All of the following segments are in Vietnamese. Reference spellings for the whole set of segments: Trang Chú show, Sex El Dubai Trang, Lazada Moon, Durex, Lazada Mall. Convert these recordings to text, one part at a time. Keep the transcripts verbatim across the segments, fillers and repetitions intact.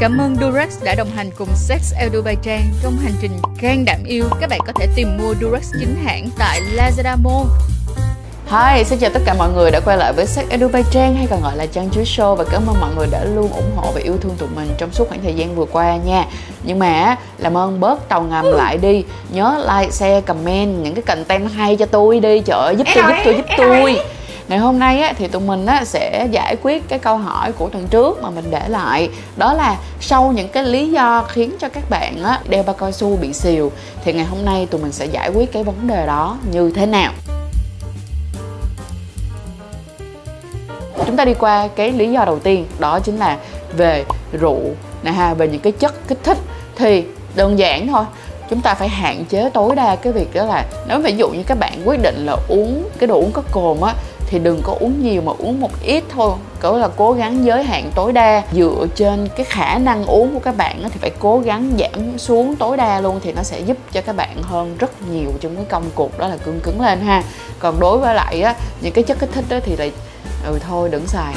Cảm ơn Durex đã đồng hành cùng Sex El Dubai Trang trong hành trình gan đảm yêu. Các bạn có thể tìm mua Durex chính hãng tại Lazada Mall. Hi, xin chào tất cả mọi người đã quay lại với Sex El Dubai Trang hay còn gọi là Trang Chú Show, và cảm ơn mọi người đã luôn ủng hộ và yêu thương tụi mình trong suốt khoảng thời gian vừa qua nha. Nhưng mà làm ơn bớt tàu ngầm lại đi, nhớ like, share, comment những cái content hay cho tôi đi, trời ơi, giúp tôi, giúp tôi, giúp tôi. Ngày hôm nay á, thì tụi mình á, sẽ giải quyết cái câu hỏi của tuần trước mà mình để lại. Đó là sau những cái lý do khiến cho các bạn á, đeo bao cao su bị xìu. Thì ngày hôm nay tụi mình sẽ giải quyết cái vấn đề đó như thế nào. Chúng ta đi qua cái lý do đầu tiên, đó chính là về rượu nè ha, về những cái chất kích thích. Thì đơn giản thôi, chúng ta phải hạn chế tối đa cái việc đó là, nếu ví dụ như các bạn quyết định là uống cái đồ uống có cồn á, thì đừng có uống nhiều mà uống một ít thôi. Cỡ là cố gắng giới hạn tối đa. Dựa trên cái khả năng uống của các bạn thì phải cố gắng giảm xuống tối đa luôn. Thì nó sẽ giúp cho các bạn hơn rất nhiều trong cái công cuộc đó là cương cứng lên ha. Còn đối với lại á, những cái chất kích thích đó thì lại ừ thôi đừng xài,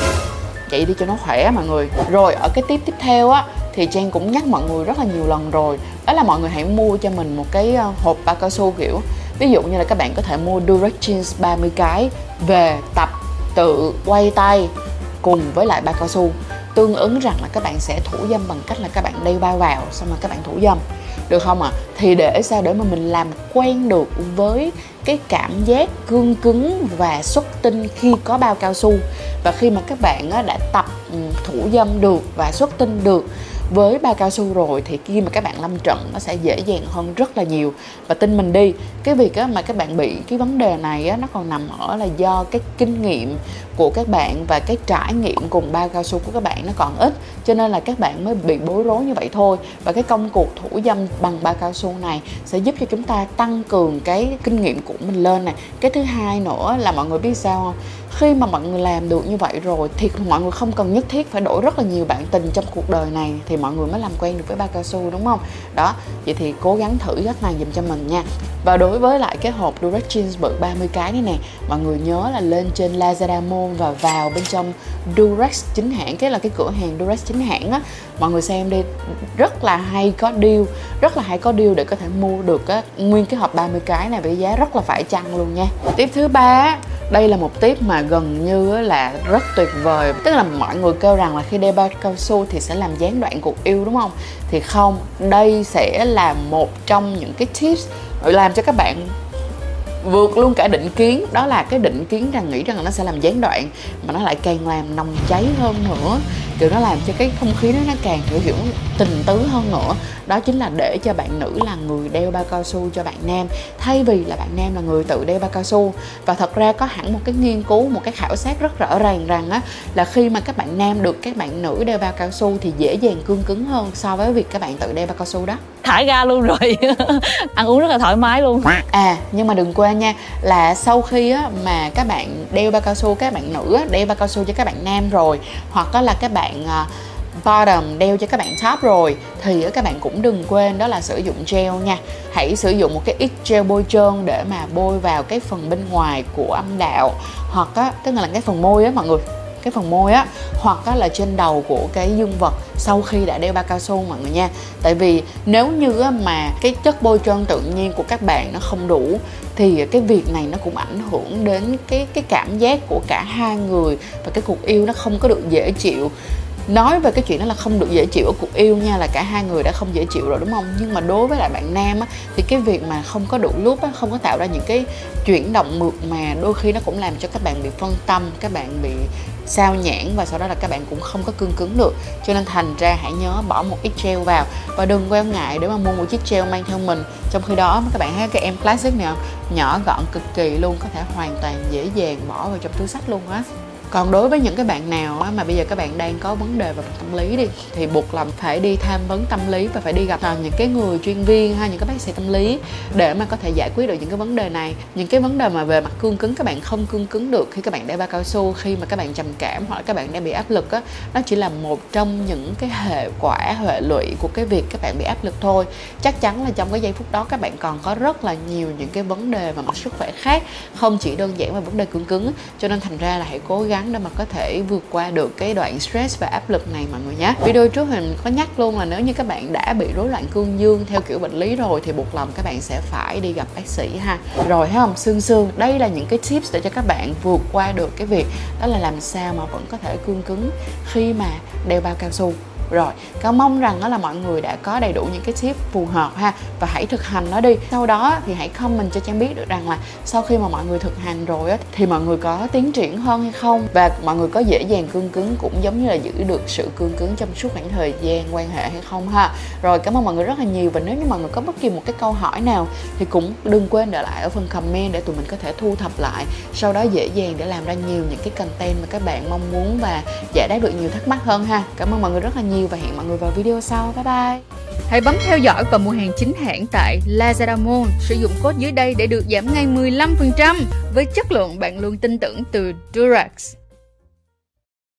vậy đi cho nó khỏe mọi người. Rồi ở cái tiếp tiếp theo á, thì Trang cũng nhắc mọi người rất là nhiều lần rồi, đó là mọi người hãy mua cho mình một cái hộp bao cao su kiểu, ví dụ như là các bạn có thể mua Durex jeans ba mươi cái về tập tự quay tay cùng với lại bao cao su. Tương ứng rằng là các bạn sẽ thủ dâm bằng cách là các bạn đeo bao vào xong rồi các bạn thủ dâm, được không ạ? À? Thì để sao để mà mình làm quen được với cái cảm giác cương cứng và xuất tinh khi có bao cao su. Và khi mà các bạn đã tập thủ dâm được và xuất tinh được với bao cao su rồi, thì khi mà các bạn lâm trận nó sẽ dễ dàng hơn rất là nhiều. Và tin mình đi, cái việc mà các bạn bị cái vấn đề này nó còn nằm ở là do cái kinh nghiệm của các bạn và cái trải nghiệm cùng bao cao su của các bạn nó còn ít, cho nên là các bạn mới bị bối rối như vậy thôi. Và cái công cuộc thủ dâm bằng bao cao su này sẽ giúp cho chúng ta tăng cường cái kinh nghiệm của mình lên này. Cái thứ hai nữa là mọi người biết sao không? Khi mà mọi người làm được như vậy rồi thì mọi người không cần nhất thiết phải đổi rất là nhiều bạn tình trong cuộc đời này thì mọi người mới làm quen được với bao cao su, đúng không? Đó, vậy thì cố gắng thử cách này dùm cho mình nha. Và đối với lại cái hộp Durex jeans bự ba mươi cái này nè, mọi người nhớ là lên trên Lazada Mall và vào bên trong Durex chính hãng, cái là cái cửa hàng Durex chính hãng á, mọi người xem đi, rất là hay có deal, rất là hay có deal để có thể mua được á, nguyên cái hộp ba mươi cái này với giá rất là phải chăng luôn nha. Tiếp thứ ba, đây là một tip mà gần như là rất tuyệt vời. Tức là mọi người kêu rằng là khi đeo bao cao su thì sẽ làm gián đoạn cuộc yêu, đúng không? Thì không, đây sẽ là một trong những cái tips làm cho các bạn vượt luôn cả định kiến. Đó là cái định kiến rằng nghĩ rằng nó sẽ làm gián đoạn, mà nó lại càng làm nồng cháy hơn nữa, kiểu nó làm cho cái không khí đó nó càng kiểu kiểu tình tứ hơn nữa. Đó chính là để cho bạn nữ là người đeo bao cao su cho bạn nam, thay vì là bạn nam là người tự đeo bao cao su. Và thật ra có hẳn một cái nghiên cứu, một cái khảo sát rất rõ ràng rằng á, là khi mà các bạn nam được các bạn nữ đeo bao cao su thì dễ dàng cương cứng hơn so với việc các bạn tự đeo bao cao su đó. Thải ra luôn rồi ăn uống rất là thoải mái luôn. À, nhưng mà đừng quên nha, là sau khi á, mà các bạn đeo bao cao su, các bạn nữ á, đeo bao cao su cho các bạn nam rồi, hoặc đó là các bạn à, bottom đeo cho các bạn top rồi, thì các bạn cũng đừng quên đó là sử dụng gel nha. Hãy sử dụng một cái ít gel bôi trơn để mà bôi vào cái phần bên ngoài của âm đạo, hoặc á, tức là cái phần môi á mọi người, cái phần môi á, hoặc á là trên đầu của cái dương vật sau khi đã đeo bao cao su mọi người nha. Tại vì nếu như á, mà cái chất bôi trơn tự nhiên của các bạn nó không đủ thì cái việc này nó cũng ảnh hưởng đến cái cái cảm giác của cả hai người, và cái cuộc yêu nó không có được dễ chịu. Nói về cái chuyện đó là không được dễ chịu ở cuộc yêu nha, là cả hai người đã không dễ chịu rồi, đúng không? Nhưng mà đối với lại bạn nam á, thì cái việc mà không có đủ lúc á, không có tạo ra những cái chuyển động mượt mà, đôi khi nó cũng làm cho các bạn bị phân tâm, các bạn bị sao nhãn, và sau đó là các bạn cũng không có cương cứng được. Cho nên thành ra hãy nhớ bỏ một ít gel vào, và đừng quan ngại để mà mua một chiếc gel mang theo mình. Trong khi đó các bạn thấy cái em plastic này không? Nhỏ gọn cực kỳ luôn, có thể hoàn toàn dễ dàng bỏ vào trong túi xách luôn á. Còn đối với những cái bạn nào mà bây giờ các bạn đang có vấn đề về tâm lý đi, thì buộc lòng phải đi tham vấn tâm lý và phải đi gặp những cái người chuyên viên hay những cái bác sĩ tâm lý để mà có thể giải quyết được những cái vấn đề này. Những cái vấn đề mà về mặt cương cứng các bạn không cương cứng được khi các bạn đeo bao cao su, khi mà các bạn trầm cảm hoặc là các bạn đang bị áp lực á, nó chỉ là một trong những cái hệ quả, hệ lụy của cái việc các bạn bị áp lực thôi. Chắc chắn là trong cái giây phút đó các bạn còn có rất là nhiều những cái vấn đề mà mặt sức khỏe khác, không chỉ đơn giản là vấn đề cương cứng. Cho nên thành ra là hãy cố gắng chắn để mà có thể vượt qua được cái đoạn stress và áp lực này mọi người nhé. Video trước mình có nhắc luôn là nếu như các bạn đã bị rối loạn cương dương theo kiểu bệnh lý rồi thì buộc lòng các bạn sẽ phải đi gặp bác sĩ ha. Rồi thấy không, xương xương, đây là những cái tips để cho các bạn vượt qua được cái việc đó là làm sao mà vẫn có thể cương cứng khi mà đeo bao cao su. Rồi, Cao mong rằng đó là mọi người đã có đầy đủ những cái tip phù hợp ha, và hãy thực hành nó đi. Sau đó thì hãy comment cho Trang biết được rằng là sau khi mà mọi người thực hành rồi á, thì mọi người có tiến triển hơn hay không, và mọi người có dễ dàng cương cứng cũng giống như là giữ được sự cương cứng trong suốt khoảng thời gian quan hệ hay không ha. Rồi, cảm ơn mọi người rất là nhiều, và nếu như mọi người có bất kỳ một cái câu hỏi nào thì cũng đừng quên để lại ở phần comment để tụi mình có thể thu thập lại, sau đó dễ dàng để làm ra nhiều những cái content mà các bạn mong muốn và giải đáp được nhiều thắc mắc hơn ha. Cảm ơn mọi người rất là nhiều và hẹn mọi người vào video sau. Bye bye. Hãy bấm theo dõi và mua hàng chính hãng tại Lazada Moon. Sử dụng code dưới đây để được giảm ngay mười lăm phần trăm với chất lượng bạn luôn tin tưởng từ Durex.